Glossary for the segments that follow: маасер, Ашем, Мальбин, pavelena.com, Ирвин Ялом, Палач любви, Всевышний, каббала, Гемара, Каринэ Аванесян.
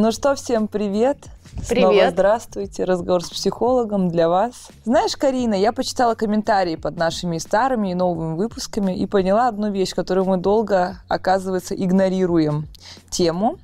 Ну что, всем привет. Привет. Снова здравствуйте. Разговор с психологом для вас. Знаешь, Карина, я почитала комментарии под нашими старыми и новыми выпусками и поняла одну вещь, которую мы долго, оказывается, игнорируем. Тему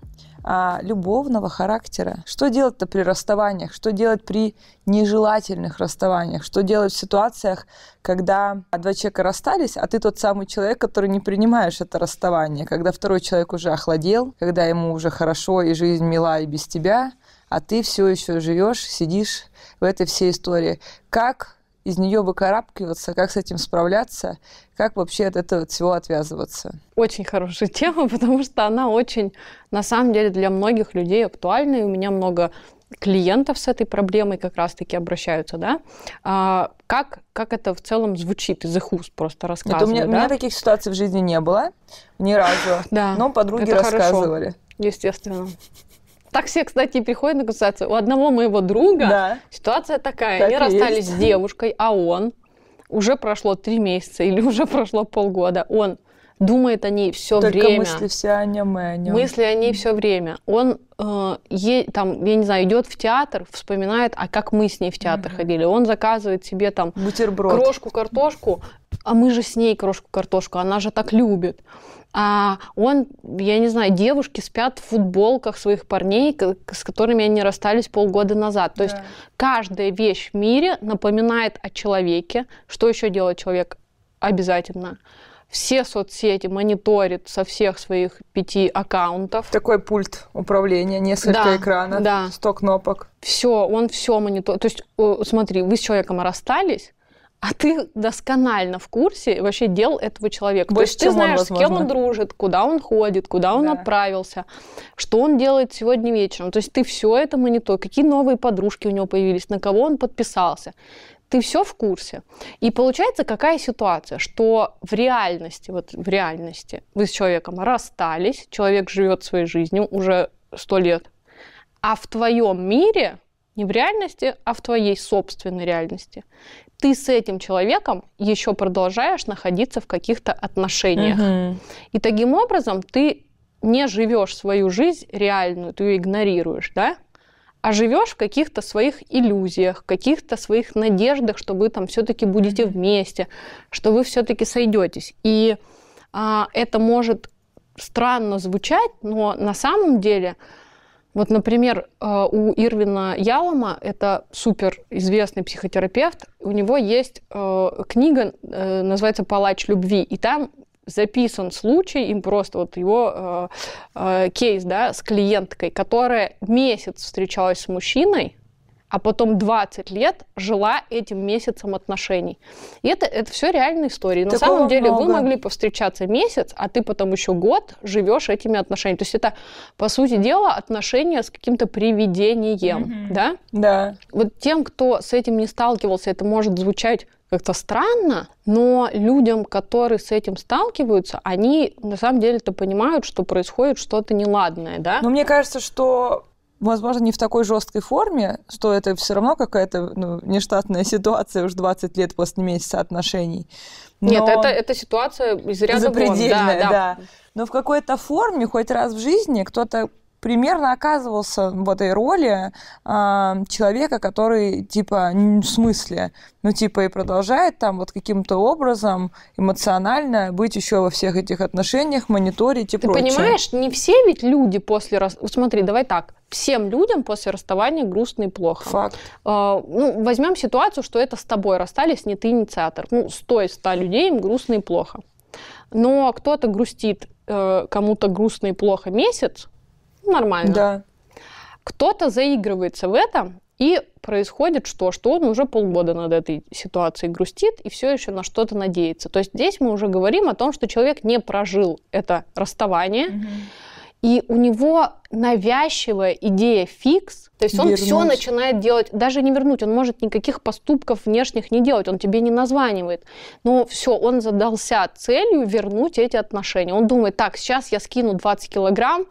любовного характера. Что делать-то при расставаниях? Что делать при нежелательных расставаниях? Что делать в ситуациях, когда два человека расстались, а ты тот самый человек, который не принимаешь это расставание, когда второй человек уже охладел, когда ему уже хорошо и жизнь мила и без тебя, а ты все еще живешь, сидишь в этой всей истории. Как из нее выкарабкиваться, как с этим справляться, как вообще от этого всего отвязываться? Очень хорошая тема, потому что она очень, на самом деле, для многих людей актуальна, и у меня много клиентов с этой проблемой как раз-таки обращаются, да? Как это в целом звучит из их уст, просто рассказывают. У меня таких ситуаций в жизни не было ни разу, да, но подруги рассказывали. Хорошо, естественно. Так все, кстати, приходят на консультацию. У одного моего друга ситуация такая. Так они расстались с девушкой, а он уже прошло 3 месяца или уже прошло полгода. Он думает о ней все время. Только мысли все о нем и о нем. Мысли о ней все время. Он, я не знаю, идет в театр, вспоминает, а как мы с ней в театр ходили. Он заказывает себе там бутерброд, крошку, картошку. А мы же с ней крошку, картошку. Она же так любит. А он, я не знаю, девушки спят в футболках своих парней, с которыми они расстались полгода назад. То есть каждая вещь в мире напоминает о человеке. Что еще делает человек? Обязательно. Все соцсети мониторит со всех своих 5 аккаунтов. Такой пульт управления, несколько экранов, 100 кнопок. Все, он все мониторит. То есть, смотри, вы с человеком расстались, а ты досконально в курсе вообще дел этого человека. Больше, то есть ты знаешь, с кем он дружит, куда он ходит, куда он отправился, что он делает сегодня вечером. То есть ты все это мониторишь, какие новые подружки у него появились, на кого он подписался. Ты все в курсе. И получается какая ситуация, что в реальности вы с человеком расстались, человек живет своей жизнью уже 100 лет, а в твоем мире, не в реальности, а в твоей собственной реальности, ты с этим человеком еще продолжаешь находиться в каких-то отношениях. И таким образом ты не живешь свою жизнь реальную, ты ее игнорируешь, да? А живешь в каких-то своих иллюзиях, каких-то своих надеждах, что вы там все-таки будете вместе, что вы все-таки сойдетесь. И это может странно звучать, но на самом деле... Вот, например, у Ирвина Ялома, это суперизвестный психотерапевт, у него есть книга, называется «Палач любви», и там записан случай, им просто вот его кейс, да, с клиенткой, которая месяц встречалась с мужчиной, а потом 20 лет жила этим месяцем отношений. И это все реальные истории. На самом деле вы могли повстречаться месяц, а ты потом еще год живешь этими отношениями. То есть это, по сути дела, отношения с каким-то привидением. Да? Да. Вот тем, кто с этим не сталкивался, это может звучать как-то странно, но людям, которые с этим сталкиваются, они на самом деле-то понимают, что происходит что-то неладное. Да? Но мне кажется, что... Возможно, не в такой жесткой форме, что это все равно какая-то нештатная ситуация, уж 20 лет после месяца отношений. Но... Нет, это ситуация из ряда запредельная, да. Но в какой-то форме, хоть раз в жизни, кто-то примерно оказывался в этой роли человека, который, типа, в смысле, ну, типа, и продолжает там вот каким-то образом эмоционально быть еще во всех этих отношениях, мониторить и прочее. Ты понимаешь, не все ведь люди после... Смотри, давай так. Всем людям после расставания грустно и плохо. Факт. Возьмем ситуацию, что это с тобой расстались, не ты инициатор. 100 из 100 людей им грустно и плохо. Но кто-то грустит, кому-то грустно и плохо месяц, нормально. Да. Кто-то заигрывается в этом, и происходит что? Что он уже полгода над этой ситуацией грустит и все еще на что-то надеется. То есть здесь мы уже говорим о том, что человек не прожил это расставание, и у него навязчивая идея фикс, то есть он все начинает делать, даже не вернуть, он может никаких поступков внешних не делать, он тебе не названивает, но все, он задался целью вернуть эти отношения. Он думает, так, сейчас я скину 20 килограмм,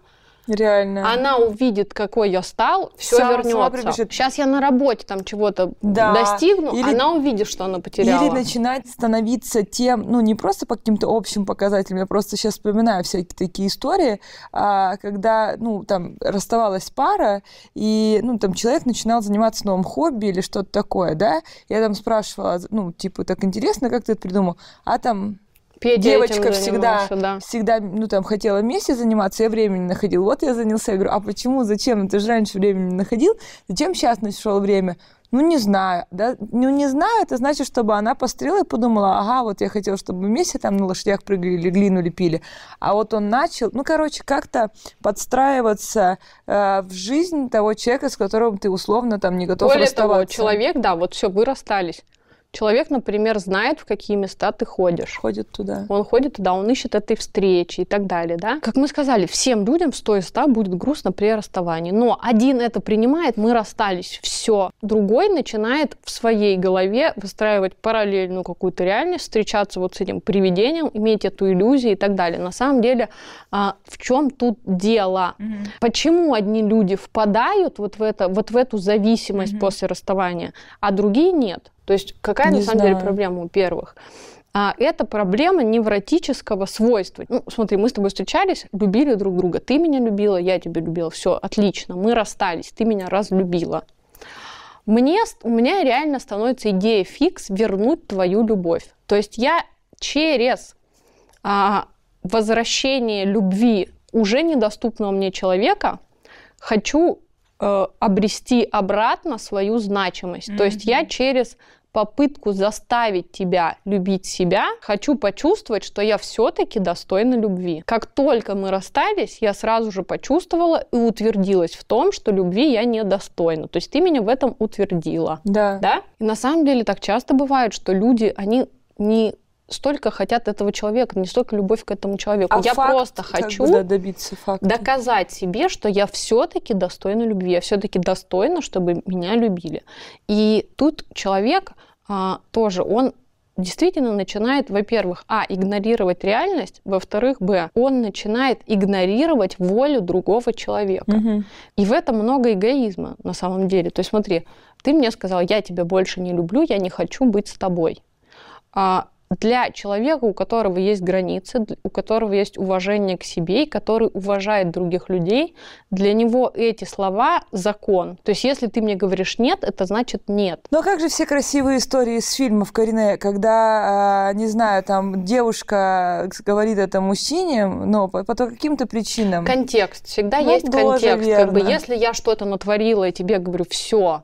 Реально. Она увидит, какой я стал, все вернется. Сейчас я на работе там чего-то достигну, или, она увидит, что она потеряла. Или начинает становиться тем, ну не просто по каким-то общим показателям, я просто сейчас вспоминаю всякие такие истории, когда, ну там расставалась пара, и, ну там человек начинал заниматься новым хобби или что-то такое, да? Я там спрашивала, ну типа, так интересно, как ты это придумал? А там... Девочка всегда, ну, там, хотела вместе заниматься, я времени не находил. Вот я занялся, я говорю, а почему, зачем? Ты же раньше времени не находил, зачем сейчас нашел время? Ну, не знаю, да, ну, не знаю, это значит, чтобы она пострела и подумала, ага, вот я хотела, чтобы мы вместе там на лошадях прыгали или глину лепили. А вот он начал, ну, короче, как-то подстраиваться в жизнь того человека, с которым ты условно там не готов расставаться. Более того, человек, да, вот все, вы расстались. Человек, например, знает, в какие места ты ходишь. Ходит туда. Он ходит туда, он ищет этой встречи и так далее, да? Как мы сказали, всем людям 100 из 100 будет грустно при расставании. Но один это принимает, мы расстались, все. Другой начинает в своей голове выстраивать параллельную какую-то реальность, встречаться вот с этим привидением, иметь эту иллюзию и так далее. На самом деле, в чем тут дело? Mm-hmm. Почему одни люди впадают вот в эту зависимость mm-hmm. после расставания, а другие нет? То есть какая на самом деле проблема у первых? Это проблема невротического свойства. Ну, смотри, мы с тобой встречались, любили друг друга. Ты меня любила, я тебя любила. Все, отлично, мы расстались, ты меня разлюбила. У меня реально становится идея фикс вернуть твою любовь. То есть я через возвращение любви уже недоступного мне человека хочу... обрести обратно свою значимость. Mm-hmm. То есть я через попытку заставить тебя любить себя хочу почувствовать, что я все-таки достойна любви. Как только мы расстались, я сразу же почувствовала и утвердилась в том, что любви я недостойна. То есть ты меня в этом утвердила. Да. Да? И на самом деле так часто бывает, что люди, они не... столько хотят этого человека, не столько любовь к этому человеку. Я просто хочу доказать себе, что я все-таки достойна любви, я все-таки достойна, чтобы меня любили. И тут человек тоже, он действительно начинает, во-первых, игнорировать реальность, во-вторых, он начинает игнорировать волю другого человека. Угу. И в этом много эгоизма на самом деле. То есть смотри, ты мне сказал, я тебя больше не люблю, я не хочу быть с тобой. Для человека, у которого есть границы, у которого есть уважение к себе, и который уважает других людей, для него эти слова закон. То есть если ты мне говоришь «нет», это значит «нет». Но как же все красивые истории из фильмов, Каринэ, когда, не знаю, там девушка говорит это мужчине, но по каким-то причинам? Контекст. Всегда есть контекст. Как бы, если я что-то натворила и тебе говорю «все»,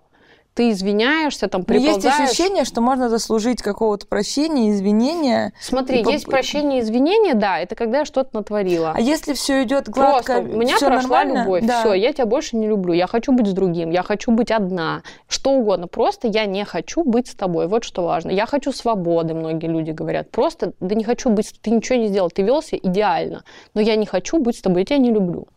ты извиняешься, там, приползаешь. Но есть ощущение, что можно заслужить какого-то прощения, извинения. Смотри, есть прощение, извинения, да, это когда я что-то натворила. А если все идет гладко, просто, у меня прошла любовь, все, я тебя больше не люблю, я хочу быть с другим, я хочу быть одна, что угодно, просто я не хочу быть с тобой, вот что важно. Я хочу свободы, многие люди говорят, просто, да не хочу быть, ты ничего не сделал, ты велся идеально, но я не хочу быть с тобой, я тебя не люблю.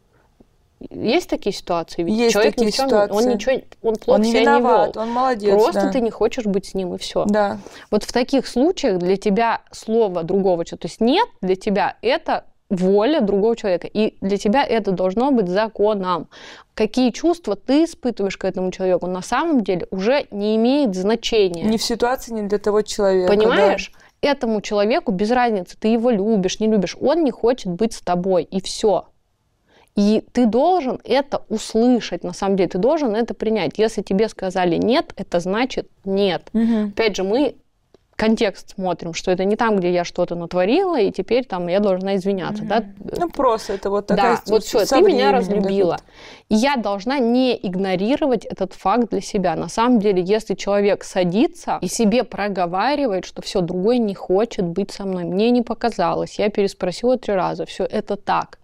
Есть такие ситуации? Ведь есть человек такие ситуации. Он плохо себя не вел. Он виноват, он молодец. Просто ты не хочешь быть с ним, и все. Да. Вот в таких случаях для тебя слово другого человека, то есть «нет» для тебя – это воля другого человека. И для тебя это должно быть законом. Какие чувства ты испытываешь к этому человеку, на самом деле уже не имеет значения. Ни в ситуации, ни для того человека. Понимаешь? Да. Этому человеку без разницы, ты его любишь, не любишь. Он не хочет быть с тобой, и все. И ты должен это услышать, на самом деле, ты должен это принять. Если тебе сказали «нет», это значит «нет». Угу. Опять же, мы контекст смотрим, что это не там, где я что-то натворила, и теперь там я должна извиняться. Угу. Да? Ну, просто это вот такая... Да, вот все, ты меня разлюбила. И я должна не игнорировать этот факт для себя. На самом деле, если человек садится и себе проговаривает, что все, другой не хочет быть со мной, мне не показалось, я переспросила 3 раза, все, это так.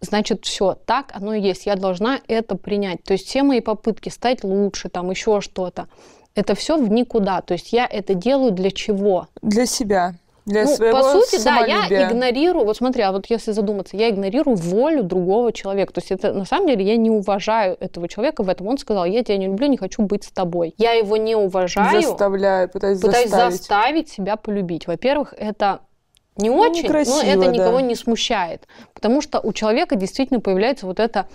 Значит, все, так оно и есть. Я должна это принять. То есть все мои попытки стать лучше, там еще что-то, это все в никуда. То есть я это делаю для чего? Для себя. Для своего по сути, самолюбия. Да, я игнорирую, вот смотри, а вот если задуматься, я игнорирую волю другого человека. То есть это, на самом деле, я не уважаю этого человека в этом. Он сказал, я тебя не люблю, не хочу быть с тобой. Я его не уважаю. Заставляю, пытаюсь заставить себя полюбить. Во-первых, это не очень, некрасиво, но это никого не смущает. Потому что у человека действительно появляется вот эта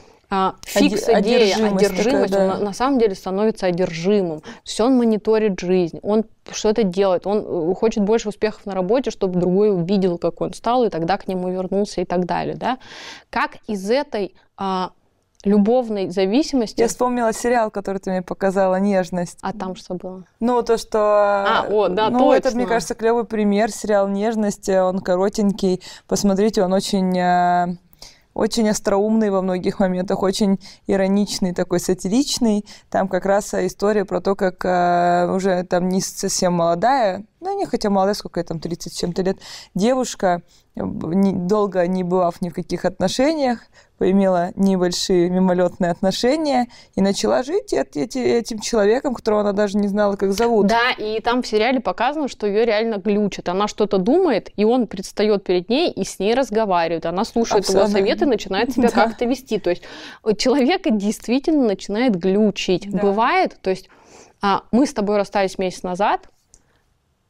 фикс-идея, одержимость. Такая, да. Он на самом деле становится одержимым. То есть он мониторит жизнь, он что-то делает, он хочет больше успехов на работе, чтобы другой увидел, как он стал, и тогда к нему вернулся и так далее. Да? Как из этой любовной зависимости... Я вспомнила сериал, который ты мне показала, «Нежность». А там что было? Ну, то, что... точно. Это, мне кажется, клевый пример. Сериал «Нежность», он коротенький. Посмотрите, он очень... очень остроумный во многих моментах, очень ироничный, такой сатиричный. Там как раз история про то, как уже там не совсем молодая, ну не хотя молодая, сколько я там, 30 с чем-то лет, девушка, долго не бывав ни в каких отношениях, поимела небольшие мимолетные отношения и начала жить этим человеком, которого она даже не знала, как зовут. Да, и там в сериале показано, что ее реально глючит. Она что-то думает, и он предстает перед ней и с ней разговаривает. Она слушает его советы и начинает себя как-то вести. То есть человека действительно начинает глючить. Да. Бывает, то есть мы с тобой расстались месяц назад,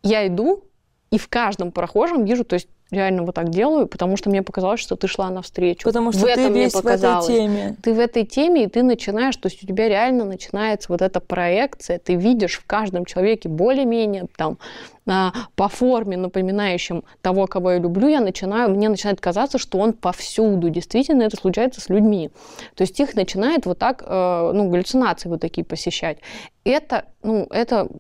я иду, и в каждом прохожем вижу, то есть реально вот так делаю, потому что мне показалось, что ты шла навстречу. Потому что ты весь в этой теме. Ты в этой теме, и ты начинаешь, то есть у тебя реально начинается вот эта проекция, ты видишь в каждом человеке более-менее там по форме, напоминающим того, кого я люблю, мне начинает казаться, что он повсюду. Действительно, это случается с людьми. То есть их начинает вот так, галлюцинации вот такие посещать. Это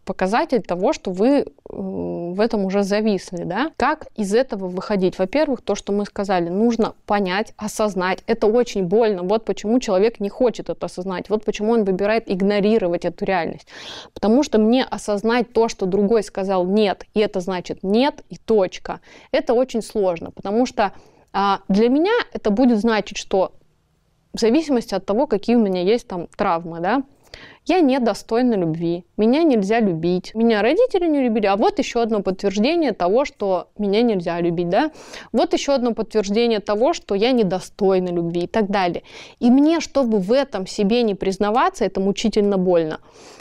показатель того, что вы в этом уже зависли, да? Как из этого выходить? Во-первых, то, что мы сказали, нужно понять, осознать. Это очень больно. Вот почему человек не хочет это осознать. Вот почему он выбирает игнорировать эту реальность. Потому что мне осознать то, что другой сказал «нет», и это значит «нет» и точка. Это очень сложно, потому что для меня это будет значить, что в зависимости от того, какие у меня есть там травмы, да, я недостойна любви, меня нельзя любить, меня родители не любили, а вот еще одно подтверждение того, что меня нельзя любить, да, вот еще одно подтверждение того, что я недостойна любви и так далее. И мне, чтобы в этом себе не признаваться, это мучительно больно.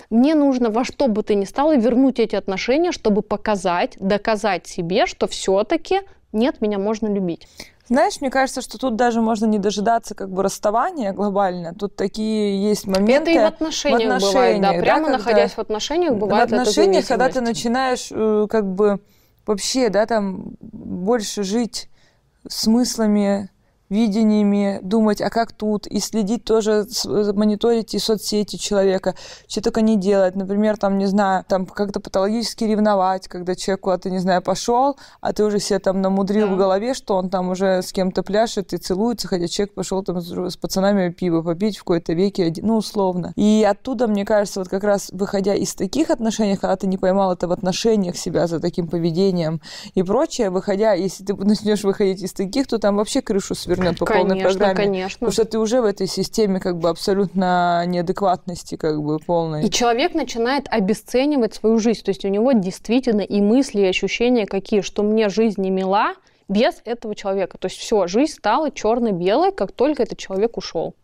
Мне нужно во что бы ты ни стала вернуть эти отношения, чтобы доказать себе, что все-таки нет, меня можно любить. Знаешь, мне кажется, что тут даже можно не дожидаться как бы расставания глобально. Тут такие есть моменты. Это и в отношениях бывает, да. Прямо когда, находясь в отношениях, бывает эта зависимость. В отношениях, когда ты начинаешь как бы вообще, да, там больше жить смыслами, видениями, думать, а как тут, и следить тоже, мониторить и соцсети человека, что только не делать. Например, там, не знаю, там как-то патологически ревновать, когда человек куда-то, не знаю, пошел, а ты уже себе там намудрил в голове, что он там уже с кем-то пляшет и целуется, хотя человек пошел там с пацанами пиво попить в какой-то веке, ну, условно. И оттуда, мне кажется, вот как раз выходя из таких отношений, когда ты не поймал это в отношениях себя за таким поведением и прочее, если ты начнешь выходить из таких, то там вообще крышу свернешь. По полной программе. Конечно. Потому что ты уже в этой системе как бы абсолютно неадекватности как бы полной. И человек начинает обесценивать свою жизнь. То есть у него действительно и мысли, и ощущения какие, что мне жизнь не мила без этого человека. То есть все, жизнь стала черно-белой, как только этот человек ушел.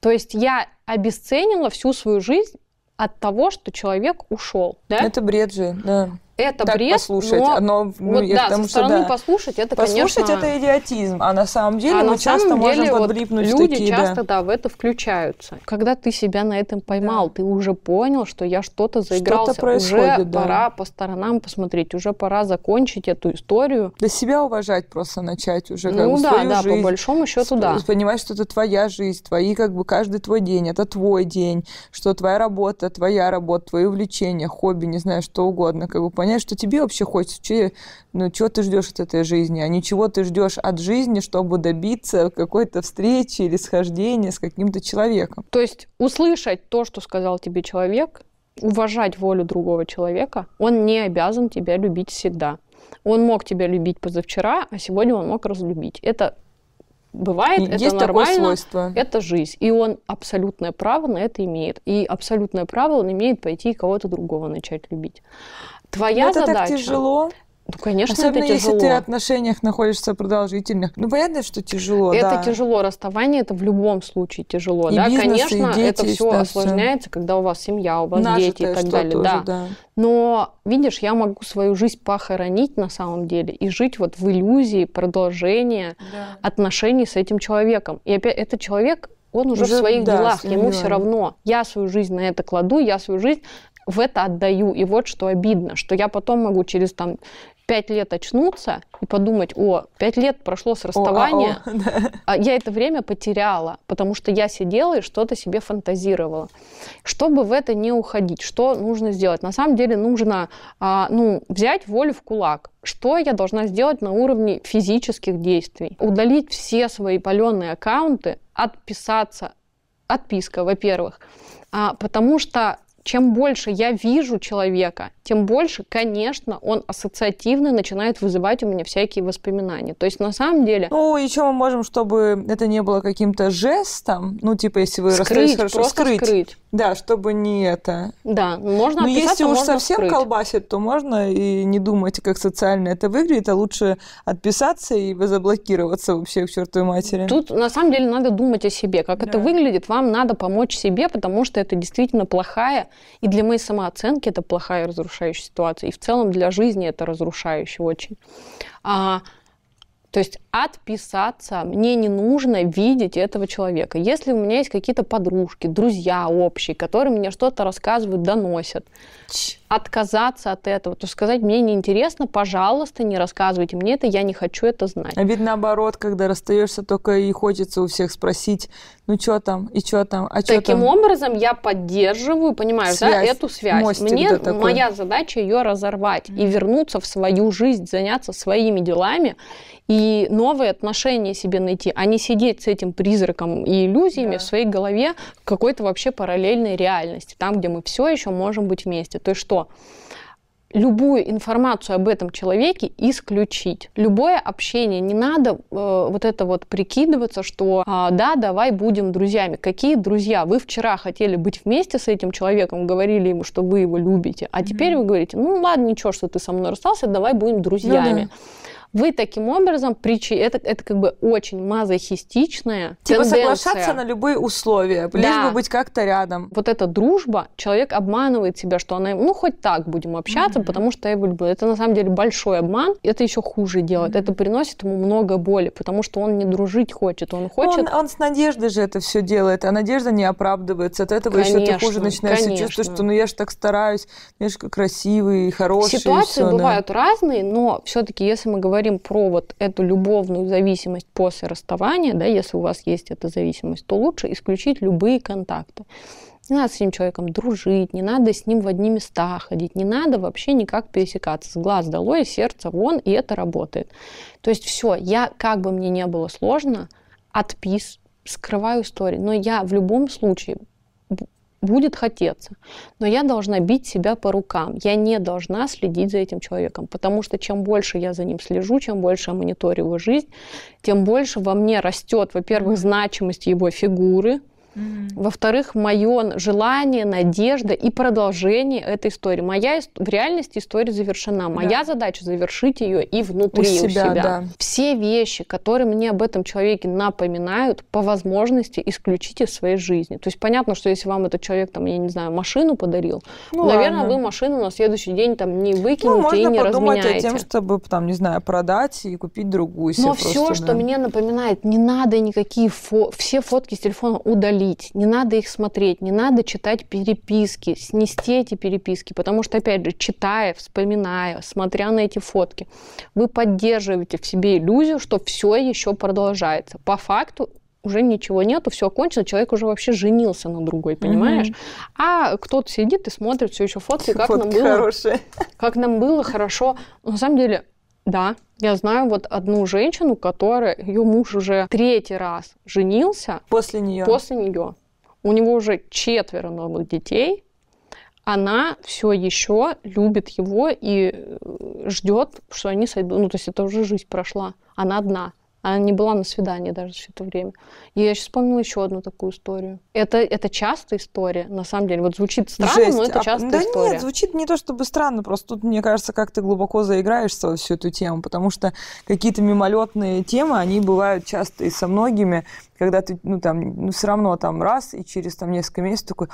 То есть я обесценила всю свою жизнь от того, что человек ушел. Да? Это бред же, да. Это так бред, послушать, послушать, это, послушать, конечно... это идиотизм, а на самом деле мы часто можем подвлипнуть в такие... Люди часто, да, в это включаются. Когда ты себя на этом поймал, ты уже понял, что я что-то заигрался, пора по сторонам посмотреть, уже пора закончить эту историю. Да себя уважать просто начать уже, свою жизнь. По большому счету, да. Понимать, что это твоя жизнь, каждый твой день, это твой день, что твоя работа, твои увлечения, хобби, не знаю, что угодно, как бы понять, что тебе вообще хочется, чего ты ждешь от этой жизни, а не чего ты ждешь от жизни, чтобы добиться какой-то встречи или схождения с каким-то человеком. То есть услышать то, что сказал тебе человек, уважать волю другого человека, он не обязан тебя любить всегда. Он мог тебя любить позавчера, а сегодня он мог разлюбить. Это бывает, это нормально, это жизнь. И он абсолютное право на это имеет. И абсолютное право он имеет пойти и кого-то другого начать любить. Твоя задача Ну, конечно, особенно это тяжело. Если ты в отношениях находишься продолжительных. Ну, понятно, что тяжело, это да. тяжело, расставание, это в любом случае тяжело. И да, бизнес, конечно, и дети, это все осложняется, когда у вас семья, у вас наши дети и так далее. Тоже, да. Да. Но, видишь, я могу свою жизнь похоронить на самом деле и жить вот в иллюзии продолжения да. отношений с этим человеком. И опять этот человек, он уже в своих да, делах, ему все равно. Я свою жизнь на это кладу, я свою жизнь в это отдаю. И вот что обидно, что я потом могу через там 5 лет очнуться и подумать, о, 5 лет прошло с расставания, а я это время потеряла, потому что я сидела и что-то себе фантазировала. Чтобы в это не уходить, что нужно сделать? На самом деле нужно взять волю в кулак. Что я должна сделать на уровне физических действий? Удалить все свои паленые аккаунты, отписаться, отписка, во-первых, потому что чем больше я вижу человека, тем больше, конечно, он ассоциативно начинает вызывать у меня всякие воспоминания. То есть, на самом деле... Ну, еще мы можем, чтобы это не было каким-то жестом, ну, типа, если вы расстались, хорошо, скрыть. Да, чтобы не это... Да, можно описаться, можно скрыть. Но если уж совсем колбасит, то можно и не думать, как социально это выглядит, а лучше отписаться и заблокироваться вообще к чертовой матери. Тут, на самом деле, надо думать о себе. Как это выглядит, вам надо помочь себе, потому что это действительно плохая... И для моей самооценки это плохая разрушающая ситуация. И в целом для жизни это разрушающе очень. То есть отписаться, мне не нужно видеть этого человека. Если у меня есть какие-то подружки, друзья общие, которые мне что-то рассказывают, доносят, отказаться от этого, то сказать, мне неинтересно, пожалуйста, не рассказывайте мне это, я не хочу это знать. А ведь наоборот, когда расстаешься, только и хочется у всех спросить, ну что там, и что там, а что там. Таким образом я поддерживаю, понимаешь, связь, да, эту связь. Мне моя задача ее разорвать и вернуться в свою жизнь, заняться своими делами и новые отношения себе найти, а не сидеть с этим призраком и иллюзиями в своей голове какой-то вообще параллельной реальности, там, где мы все еще можем быть вместе. То есть что? Любую информацию об этом человеке исключить. Любое общение. Не надо прикидываться, что да, давай будем друзьями. Какие друзья? Вы вчера хотели быть вместе с этим человеком, говорили ему, что вы его любите, а теперь вы говорите, ну ладно, ничего, что ты со мной расстался, давай будем друзьями. Ну, да. Вы таким образом, это как бы очень мазохистичная тенденция. Соглашаться на любые условия, лишь бы быть как-то рядом. Вот эта дружба, человек обманывает себя, что она, ну, хоть так будем общаться, потому что я его люблю. Это на самом деле большой обман, это еще хуже делает, это приносит ему много боли, потому что он не дружить хочет, он хочет... Он с надеждой же это все делает, а надежда не оправдывается, от этого еще ты хуже начинаешь чувствовать, что ну я же так стараюсь, я же красивый, хороший. Ситуации бывают разные, но все-таки, если мы говорим про вот эту любовную зависимость после расставания, да, если у вас есть эта зависимость, то лучше исключить любые контакты. Не надо с этим человеком дружить, не надо с ним в одни места ходить, не надо вообще никак пересекаться. С глаз долой, сердце вон, и это работает. То есть все, я, как бы мне не было сложно, скрываю историю, но я в любом случае... Будет хотеться, но я должна бить себя по рукам, я не должна следить за этим человеком, потому что чем больше я за ним слежу, чем больше я мониторю его жизнь, тем больше во мне растет, во-первых, значимость его фигуры, во-вторых, мое желание, надежда и продолжение этой истории. В реальности история завершена. Моя задача завершить ее и внутри у себя. Да. Все вещи, которые мне об этом человеке напоминают, по возможности исключить из своей жизни. То есть понятно, что если вам этот человек, там, я не знаю, машину подарил, наверное, вы машину на следующий день там не выкинете и не разменяете. Можно подумать о тем, чтобы, там, не знаю, продать и купить другую. Но все, что мне напоминает, не надо никакие все фотки с телефона удалить. Не надо их смотреть, не надо читать переписки, снести эти переписки, потому что, опять же, читая, вспоминая, смотря на эти фотки, вы поддерживаете в себе иллюзию, что все еще продолжается. По факту уже ничего нету, все окончено, человек уже вообще женился на другой, понимаешь? А кто-то сидит и смотрит все еще фотки, как нам было хорошо. На самом деле, да, я знаю вот одну женщину, которая, ее муж уже 3-й раз женился. После нее. У него уже 4 новых детей. Она все еще любит его и ждет, что они сойдут. Ну, то есть это уже жизнь прошла. Она одна. Она не была на свидании даже все это время. И я сейчас вспомнила еще одну такую историю. Это частая история, на самом деле. Вот звучит странно, жесть, но это частая история. Да нет, звучит не то чтобы странно, просто тут, мне кажется, как ты глубоко заиграешься во всю эту тему, потому что какие-то мимолетные темы, они бывают часто и со многими, когда ты, все равно раз, и через несколько месяцев такой...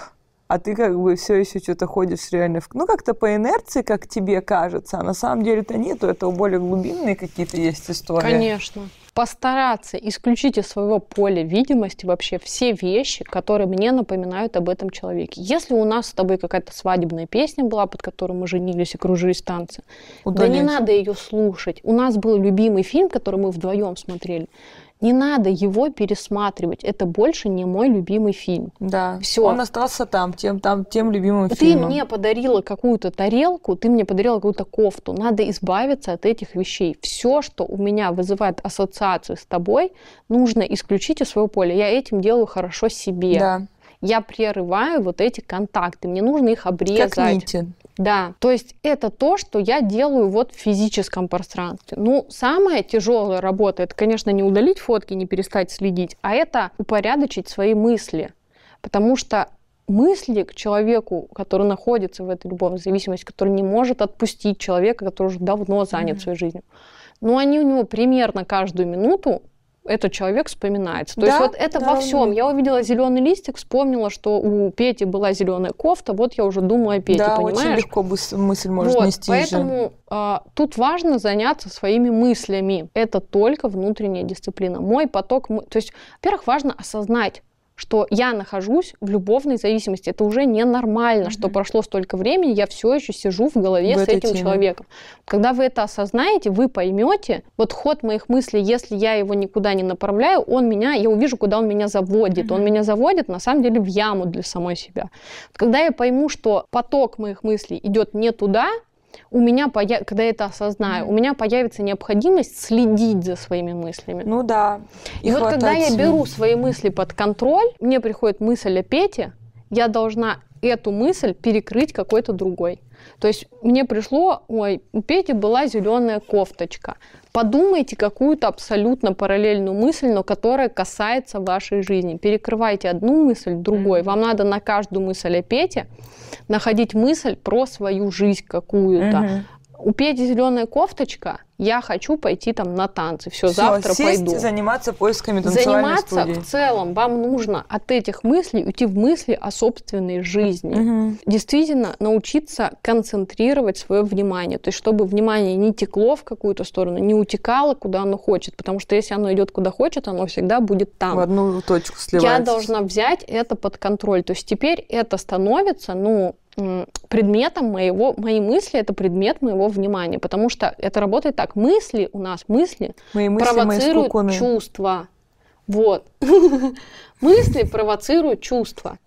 А ты как бы все еще что-то ходишь реально, как-то по инерции, как тебе кажется, а на самом деле-то нету, это более глубинные какие-то есть истории. Конечно. Постараться исключить из своего поля видимости вообще все вещи, которые мне напоминают об этом человеке. Если у нас с тобой какая-то свадебная песня была, под которую мы женились и кружились танцы, удалить. Да не надо ее слушать. У нас был любимый фильм, который мы вдвоем смотрели. Не надо его пересматривать. Это больше не мой любимый фильм. Да. Все. Он остался тем любимым фильмом. Ты мне подарила какую-то тарелку, ты мне подарила какую-то кофту. Надо избавиться от этих вещей. Все, что у меня вызывает ассоциацию с тобой, нужно исключить из своего поля. Я этим делаю хорошо себе. Да. Я прерываю вот эти контакты. Мне нужно их обрезать. Как нити. Да, то есть это то, что я делаю вот в физическом пространстве. Самая тяжелая работа, это, конечно, не удалить фотки, не перестать следить, а это упорядочить свои мысли. Потому что мысли к человеку, который находится в этой любовной зависимости, который не может отпустить человека, который уже давно занят своей жизнью, они у него примерно каждую минуту этот человек вспоминается. То есть вот это во всем. Я увидела зеленый листик, вспомнила, что у Пети была зеленая кофта, вот я уже думаю о Пете, понимаешь? Да, очень легко мысль может нести. Поэтому тут важно заняться своими мыслями. Это только внутренняя дисциплина. Мой поток... То есть, во-первых, важно осознать, что я нахожусь в любовной зависимости. Это уже ненормально, что прошло столько времени, я все еще сижу в голове с этим человеком. Когда вы это осознаете, вы поймете, вот ход моих мыслей, если я его никуда не направляю, я увижу, куда он меня заводит. Он меня заводит, на самом деле, в яму для самой себя. Когда я пойму, что поток моих мыслей идет не туда, когда я это осознаю, у меня появится необходимость следить за своими мыслями. И вот когда я беру свои мысли под контроль, мне приходит мысль о Пете, я должна эту мысль перекрыть какой-то другой. То есть мне пришло, у Пети была зеленая кофточка. Подумайте какую-то абсолютно параллельную мысль, но которая касается вашей жизни. Перекрывайте одну мысль другой. Вам надо на каждую мысль о Пете находить мысль про свою жизнь какую-то. У Пети зеленая кофточка, я хочу пойти на танцы, все, завтра пойду. Заниматься поисками танцевальной студии. Заниматься в целом, вам нужно от этих мыслей уйти в мысли о собственной жизни. Действительно научиться концентрировать свое внимание, то есть чтобы внимание не текло в какую-то сторону, не утекало, куда оно хочет, потому что если оно идет куда хочет, оно всегда будет там. В одну точку сливается. Я должна взять это под контроль, то есть теперь это становится, предметом мои мысли, это предмет моего внимания, потому что это работает так. Мысли провоцируют чувства. Вот. Мысли провоцируют чувства.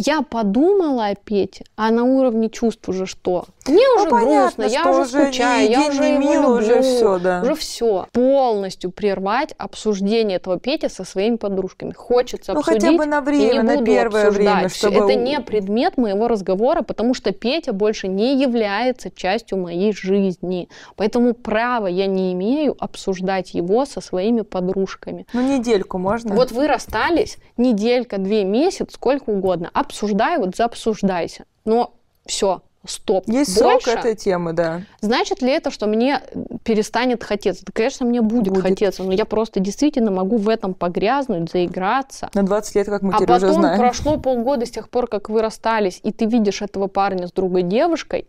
Я подумала о Пете, а на уровне чувств уже что? Мне уже грустно, я уже скучаю, я уже его люблю, уже все. Полностью прервать обсуждение этого Пети со своими подружками. Хочется обсуждать, хотя бы на время, на первое время, чтобы... Это не предмет моего разговора, потому что Петя больше не является частью моей жизни. Поэтому права я не имею обсуждать его со своими подружками. Недельку можно? Вот вы расстались, неделька, 2 месяца, сколько угодно. Обсуждай, заобсуждайся. Но все, стоп. Есть срок этой темы, да. Значит ли это, что мне перестанет хотеться? Да, конечно, мне будет хотеться, но я просто действительно могу в этом погрязнуть, заиграться. На 20 лет, как мы теперь уже знаем. А потом прошло полгода с тех пор, как вы расстались, и ты видишь этого парня с другой девушкой,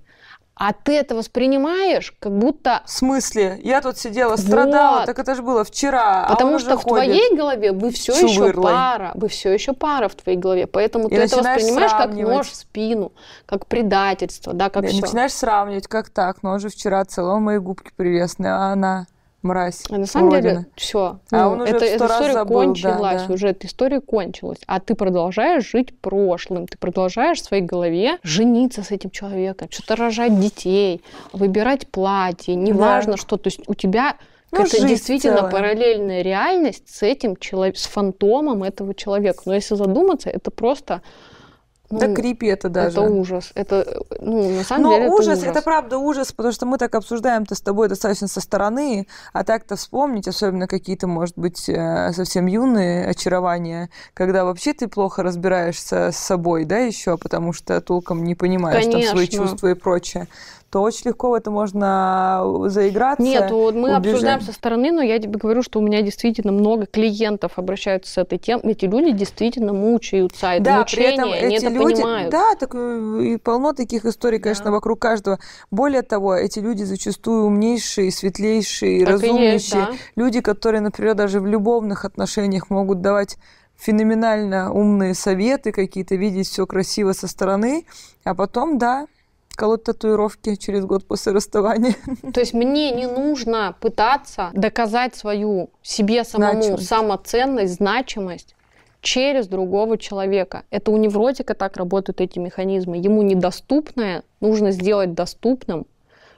а ты это воспринимаешь, как будто... В смысле? Я тут сидела, страдала, так это же было вчера. Потому что в твоей голове вы все еще пара. Вы все еще пара в твоей голове. Поэтому ты это воспринимаешь как нож в спину, как предательство, да, как все. Начинаешь сравнивать, как так, нож же вчера целовал мои губки прелестные, а она... Мразь. А на самом деле все. Эта история кончилась, уже эта история кончилась. А ты продолжаешь жить прошлым, ты продолжаешь в своей голове жениться с этим человеком, что-то рожать детей, выбирать платье, неважно что. То есть у тебя это действительно параллельная реальность с фантомом этого человека. Но если задуматься, это просто Да, крипи это даже. Это ужас. Это, ну, на самом деле, ужас, это правда ужас, потому что мы так обсуждаем-то с тобой достаточно со стороны, а так-то вспомнить, особенно какие-то, может быть, совсем юные очарования, когда вообще ты плохо разбираешься с собой, да, еще, потому что толком не понимаешь там свои чувства и прочее, то очень легко в это можно заиграться. Нет, вот мы обсуждаем со стороны, но я тебе говорю, что у меня действительно много клиентов обращаются с этой темой. Эти люди действительно мучаются, это мучение, при этом они эти люди понимают. Да, так, и полно таких историй, конечно, вокруг каждого. Более того, эти люди зачастую умнейшие, светлейшие, так разумнейшие. Есть, да? Люди, которые, например, даже в любовных отношениях могут давать феноменально умные советы какие-то, видеть все красиво со стороны, а потом, да, колоть татуировки через год после расставания. То есть мне не нужно пытаться доказать свою себе самому самоценность, значимость через другого человека. Это у невротика так работают эти механизмы. Ему недоступное нужно сделать доступным,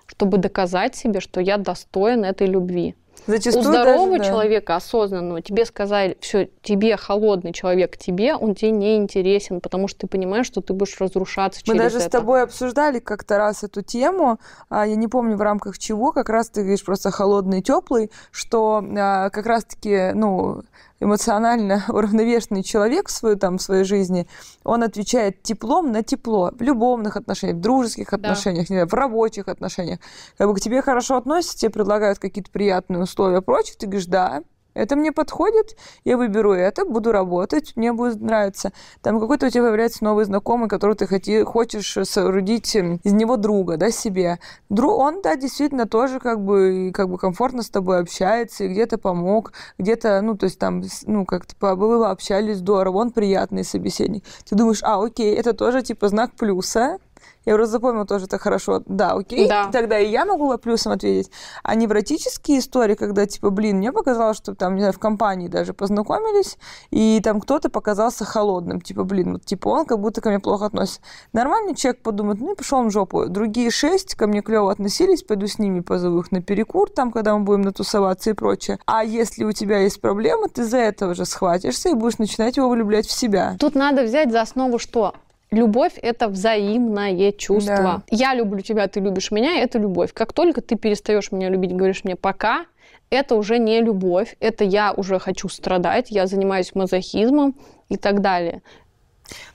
чтобы доказать себе, что я достоин этой любви. Зачастую у здорового даже, человека, осознанного, тебе сказали, все, тебе холодный человек, тебе он тебе не интересен, потому что ты понимаешь, что ты будешь разрушаться через это. Мы даже с тобой обсуждали как-то раз эту тему, я не помню в рамках чего, как раз ты говоришь просто холодный, теплый, что как раз-таки, ну, эмоционально уравновешенный человек в своей жизни, он отвечает теплом на тепло. В любовных отношениях, в дружеских отношениях, не знаю, в рабочих отношениях. Как бы к тебе хорошо относятся, тебе предлагают какие-то приятные условия, прочее. Ты говоришь, да, это мне подходит, я выберу это, буду работать, мне будет нравиться. Там какой-то у тебя появляется новый знакомый, которого ты хочешь соорудить из него друга, да, себе. Он, да, действительно тоже как бы комфортно с тобой общается, и где-то помог, где-то, ну, то есть там, ну, как-то побывали, общались, здорово, он приятный собеседник. Ты думаешь, окей, это тоже, типа, знак плюса. Я уже запомнила тоже это хорошо. Да, окей, тогда и я могу плюсом ответить. А невротические истории, когда, типа, блин, мне показалось, что там, не знаю, в компании даже познакомились, и там кто-то показался холодным. Типа, блин, вот, типа, он как будто ко мне плохо относится. Нормальный человек подумает, ну, и пошел он в жопу. Другие 6 ко мне клево относились, пойду с ними, позову их на перекур, там, когда мы будем натусоваться и прочее. А если у тебя есть проблемы, ты за это уже схватишься и будешь начинать его влюблять в себя. Тут надо взять за основу что? Любовь – это взаимное чувство. Да. Я люблю тебя, ты любишь меня – это любовь. Как только ты перестаешь меня любить, говоришь мне «пока», это уже не любовь, это я уже хочу страдать, я занимаюсь мазохизмом и так далее.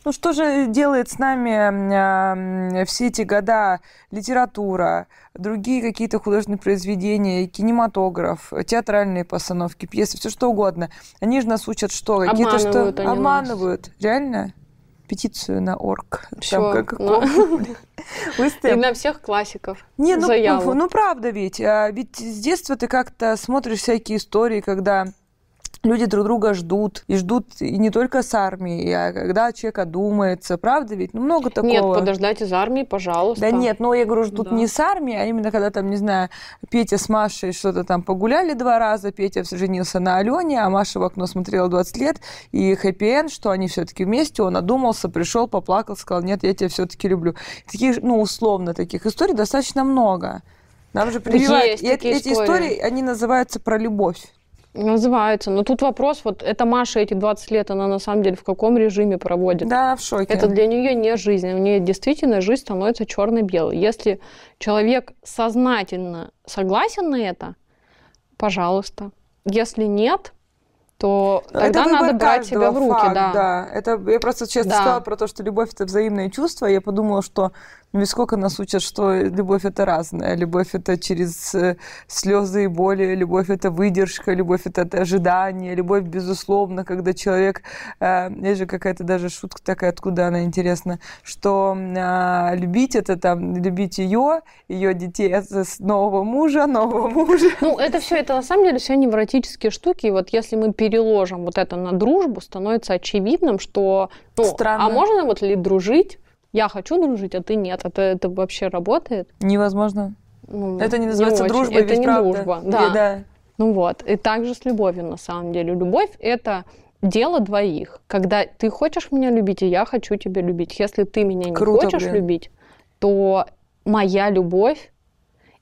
Ну что же делает с нами все эти года литература, другие какие-то художественные произведения, кинематограф, театральные постановки, пьесы, все что угодно. Они же нас учат что? Какие-то что? Обманывают. Реально? Петицию на орг. Все, там и на всех классиков. Не, ну правда ведь. Ведь с детства ты как-то смотришь всякие истории, когда люди друг друга ждут. И ждут и не только с армией, а когда человек одумается. Правда ведь? Ну, много такого. Нет, подождать из армии, пожалуйста. Да нет, но я говорю, ждут не с армии, а именно когда там, не знаю, Петя с Машей что-то там погуляли 2 раза, Петя женился на Алене, а Маша в окно смотрела 20 лет, и хэппи-энд, что они все-таки вместе, он одумался, пришел, поплакал, сказал, нет, я тебя все-таки люблю. Таких, ну, условно, таких историй достаточно много. Нам же прививают. Эти истории, они называются про любовь. Называется. Но тут вопрос, вот эта Маша эти 20 лет, она на самом деле в каком режиме проводит? Да, в шоке. Это для нее не жизнь. У нее действительно жизнь становится черно-белой. Если человек сознательно согласен на это, пожалуйста. Если нет, то тогда надо брать себя в руки. Да. Это, я просто честно сказала про то, что любовь – это взаимное чувство. Я подумала, что ведь сколько нас учат, что любовь – это разное. Любовь – это через слезы и боли, любовь – это выдержка, любовь – это ожидание, любовь, безусловно, когда человек… Есть же какая-то даже шутка такая, откуда она интересна, что любить – это там, любить ее детей, нового мужа. Ну, это все, это на самом деле все невротические штуки. И вот если мы переложим вот это на дружбу, становится очевидным, что… Ну, странно. А можно вот ли дружить? Я хочу дружить, а ты нет. Это вообще работает? Невозможно. Ну, это не называется дружба, это ведь не дружба. Да. Ну вот. И также с любовью, на самом деле. Любовь – это дело двоих. Когда ты хочешь меня любить, и я хочу тебя любить. Если ты меня не хочешь любить, то моя любовь,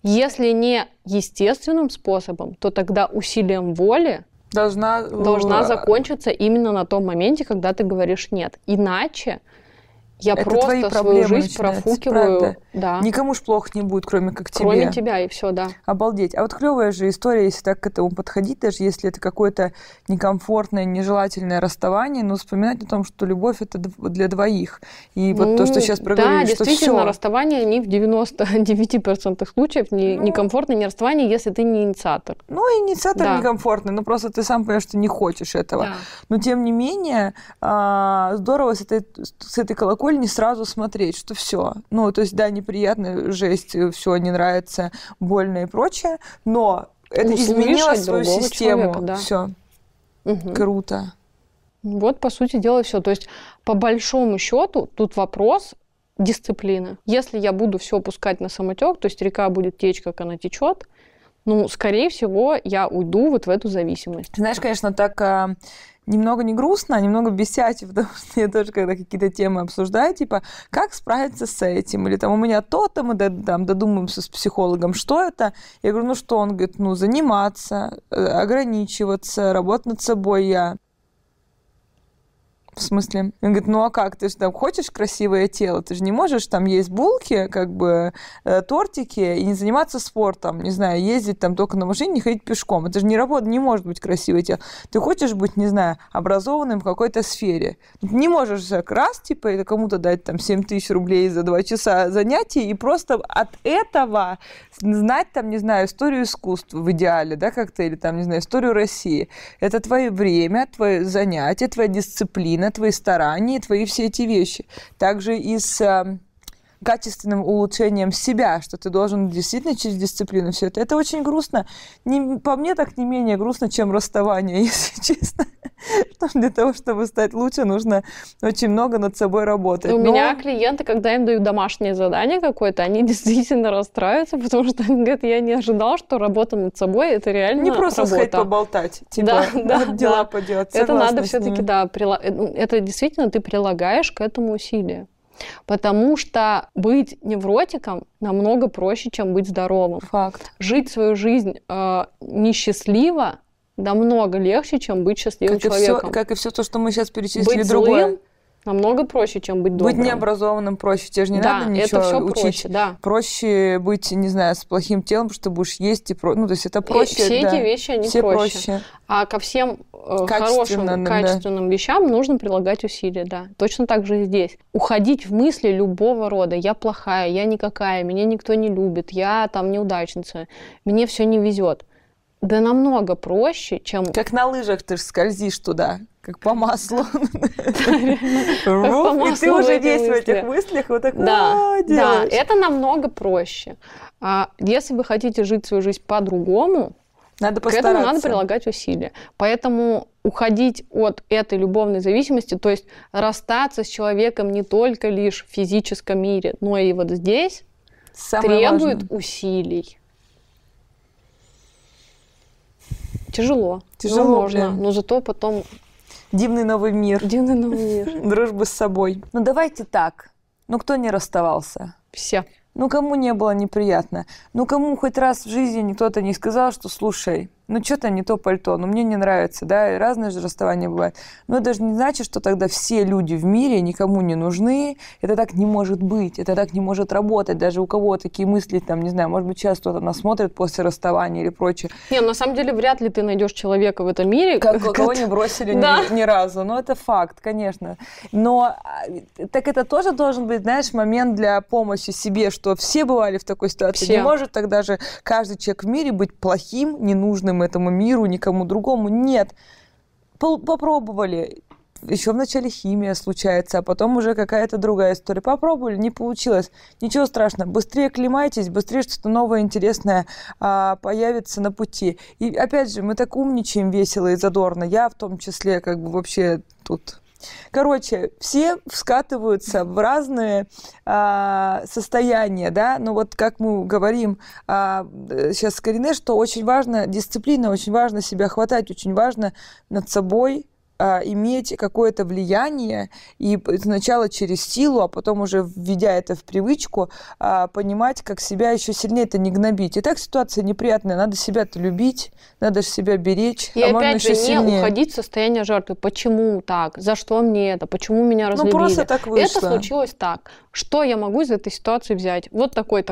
если не естественным способом, то тогда усилием воли должна закончиться именно на том моменте, когда ты говоришь «нет». Иначе Я это просто твои свою жизнь профукиваю. Да. Никому ж плохо не будет, кроме как тебе. Кроме тебя, и все, да. Обалдеть. А вот клевая же история, если так к этому подходить, даже если это какое-то некомфортное, нежелательное расставание, но вспоминать о том, что любовь — это для двоих. И вот то, что сейчас проговорили, да, что действительно, все. Расставание не в 99% случаев некомфортное, не расставание, если ты не инициатор. Ну, инициатор некомфортный, но просто ты сам понимаешь, что не хочешь этого. Да. Но, тем не менее, здорово с этой колокольни сразу смотреть, что все. Ну, то есть, да, неприятно, жесть, все не нравится, больно и прочее, но это изменило свою систему. Человека, да. Все. Угу. Круто. Вот, по сути дела, все. То есть, по большому счету, тут вопрос дисциплины. Если я буду все пускать на самотек, то есть река будет течь, как она течет, ну, скорее всего, я уйду вот в эту зависимость. Ты знаешь, конечно, так... Немного не грустно, а немного бесяче, потому что я тоже, когда какие-то темы обсуждаю, типа, как справиться с этим? Или там, у меня то-то, мы там, додумаемся с психологом, что это? Я говорю, ну что? Он говорит, ну, заниматься, ограничиваться, работать над собой я. В смысле? Он говорит, ну а как? Ты же там хочешь красивое тело? Ты же не можешь там есть булки, как бы тортики, и не заниматься спортом, не знаю, ездить там только на машине, не ходить пешком. Это же не работа, не может быть красивое тело. Ты хочешь быть, не знаю, образованным в какой-то сфере. Не можешь как раз, типа, кому-то дать там 7000 рублей за 2 часа занятий и просто от этого знать там, не знаю, историю искусства в идеале, да, как-то, или там, не знаю, историю России. Это твое время, твое занятие, твоя дисциплина, твои старания, твои все эти вещи. Также и с качественным улучшением себя, что ты должен действительно через дисциплину все это. Это очень грустно. По мне так не менее грустно, чем расставание, если честно. Для того, чтобы стать лучше, нужно очень много над собой работать. У меня клиенты, когда им дают домашнее задание какое-то, они действительно расстраиваются, потому что они говорят, я не ожидал, что работа над собой, это реально работа. Не просто работа. Сходить поболтать, типа, да, дела поделать. Это надо все-таки, да, это действительно ты прилагаешь к этому усилия. Потому что быть невротиком намного проще, чем быть здоровым. Факт. Жить свою жизнь несчастливо намного легче, чем быть счастливым человеком. Как и все то, что мы сейчас перечислили, быть другое. Злым намного проще, чем быть добрым. Быть необразованным проще. Тебе же не надо ничего это все учить. Проще, да. Проще быть, не знаю, с плохим телом, потому что будешь есть. Ну, то есть это проще. И все эти вещи, они все проще. А ко всем хорошим, качественным вещам нужно прилагать усилия, да. Точно так же и здесь. Уходить в мысли любого рода. Я плохая, я никакая, меня никто не любит, я там неудачница, мне все не везет. Да намного проще, чем... Как на лыжах ты же скользишь туда, как по маслу. И ты уже есть в этих мыслях, вот так делаешь. Да, это намного проще. Если вы хотите жить свою жизнь по-другому, к этому надо прилагать усилия. Поэтому уходить от этой любовной зависимости, то есть расстаться с человеком не только лишь в физическом мире, но и вот здесь, требует усилий. Тяжело. Тяжело, но можно, но зато потом... Дивный новый мир. Дивный новый мир. Дружба с собой. Ну, давайте так. Ну, кто не расставался? Все. Ну, кому не было неприятно? Ну, кому хоть раз в жизни кто-то не сказал, что, слушай, ну, что-то не то пальто, ну, мне не нравится, да, и разные же расставания бывают. Но это же не значит, что тогда все люди в мире никому не нужны. Это так не может быть, это так не может работать. Даже у кого такие мысли, там, не знаю, может быть, сейчас кто-то нас смотрит после расставания или прочее. Не, на самом деле, вряд ли ты найдешь человека в этом мире. Кого не бросили ни разу. Ну, это факт, конечно. Но так это тоже должен быть, знаешь, момент для помощи себе, что все бывали в такой ситуации. Не может тогда же каждый человек в мире быть плохим, ненужным этому миру, никому другому. Нет. Попробовали. Еще вначале химия случается, а потом уже какая-то другая история. Попробовали, не получилось. Ничего страшного. Быстрее клемайтесь, быстрее что-то новое, интересное появится на пути. И опять же, мы так умничаем весело и задорно. Я в том числе как бы вообще тут... Короче, все скатываются в разные состояния, да, но вот как мы говорим сейчас с Каринэ, что очень важна дисциплина, очень важно себя хватать, очень важно над собой иметь какое-то влияние, и сначала через силу, а потом уже, введя это в привычку, понимать, как себя еще сильнее-то не гнобить. И так ситуация неприятная, надо себя-то любить, надо себя беречь. И опять же, не уходить в состояние жертвы. Почему так? За что мне это? Почему меня разлюбили? Ну, просто так вышло. Это случилось так. Что я могу из этой ситуации взять? Вот такой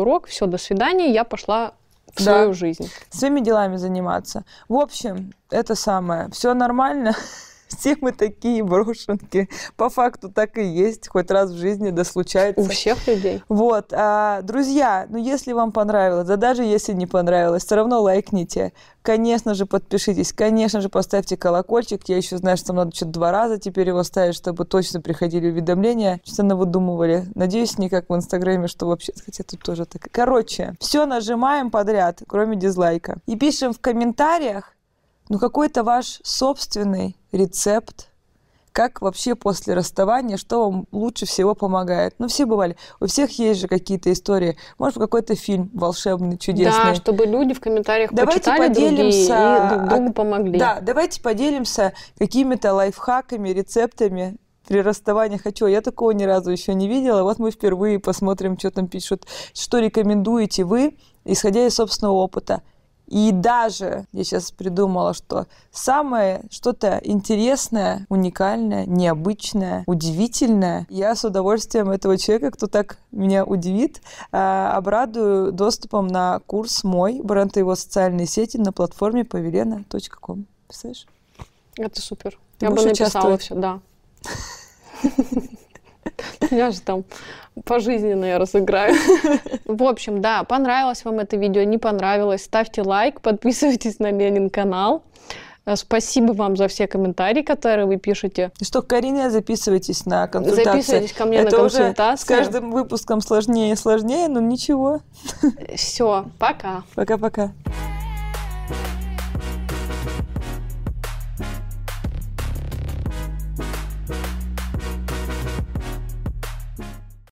урок, все, до свидания, я пошла в свою жизнь. Своими делами заниматься. В общем, это самое. Все нормально. Все мы такие брошенки. По факту так и есть. Хоть раз в жизни да случается. У всех людей. Вот. Друзья, ну если вам понравилось, да даже если не понравилось, все равно лайкните. Конечно же, подпишитесь. Конечно же, поставьте колокольчик. Я еще знаю, что там надо что-то 2 раза теперь его ставить, чтобы точно приходили уведомления. Что-то навыдумывали. Надеюсь, не как в Инстаграме, что вообще... Хотя тут тоже так. Короче, все нажимаем подряд, кроме дизлайка. И пишем в комментариях, ну, какой-то ваш собственный рецепт, как вообще после расставания, что вам лучше всего помогает. Ну, все бывали. У всех есть же какие-то истории. Может, какой-то фильм волшебный, чудесный. Да, чтобы люди в комментариях почитали другие и друг другу помогли. Да, давайте поделимся какими-то лайфхаками, рецептами при расставании. Хочу, я такого ни разу еще не видела. Вот мы впервые посмотрим, что там пишут, что рекомендуете вы, исходя из собственного опыта. И даже, я сейчас придумала, что самое что-то интересное, уникальное, необычное, удивительное, я с удовольствием этого человека, кто так меня удивит, обрадую доступом на курс мой, бренд и его социальные сети на платформе pavelena.com. Представляешь? Это супер. Я бы написала все, да. Я же там пожизненно я разыграю. В общем, да, понравилось вам это видео, не понравилось, ставьте лайк, подписывайтесь на Ленин канал. Спасибо вам за все комментарии, которые вы пишете. И что, Каринэ, записывайтесь на консультации. Записывайтесь ко мне на консультации. С каждым выпуском сложнее и сложнее, но ничего. Все, пока. Пока-пока.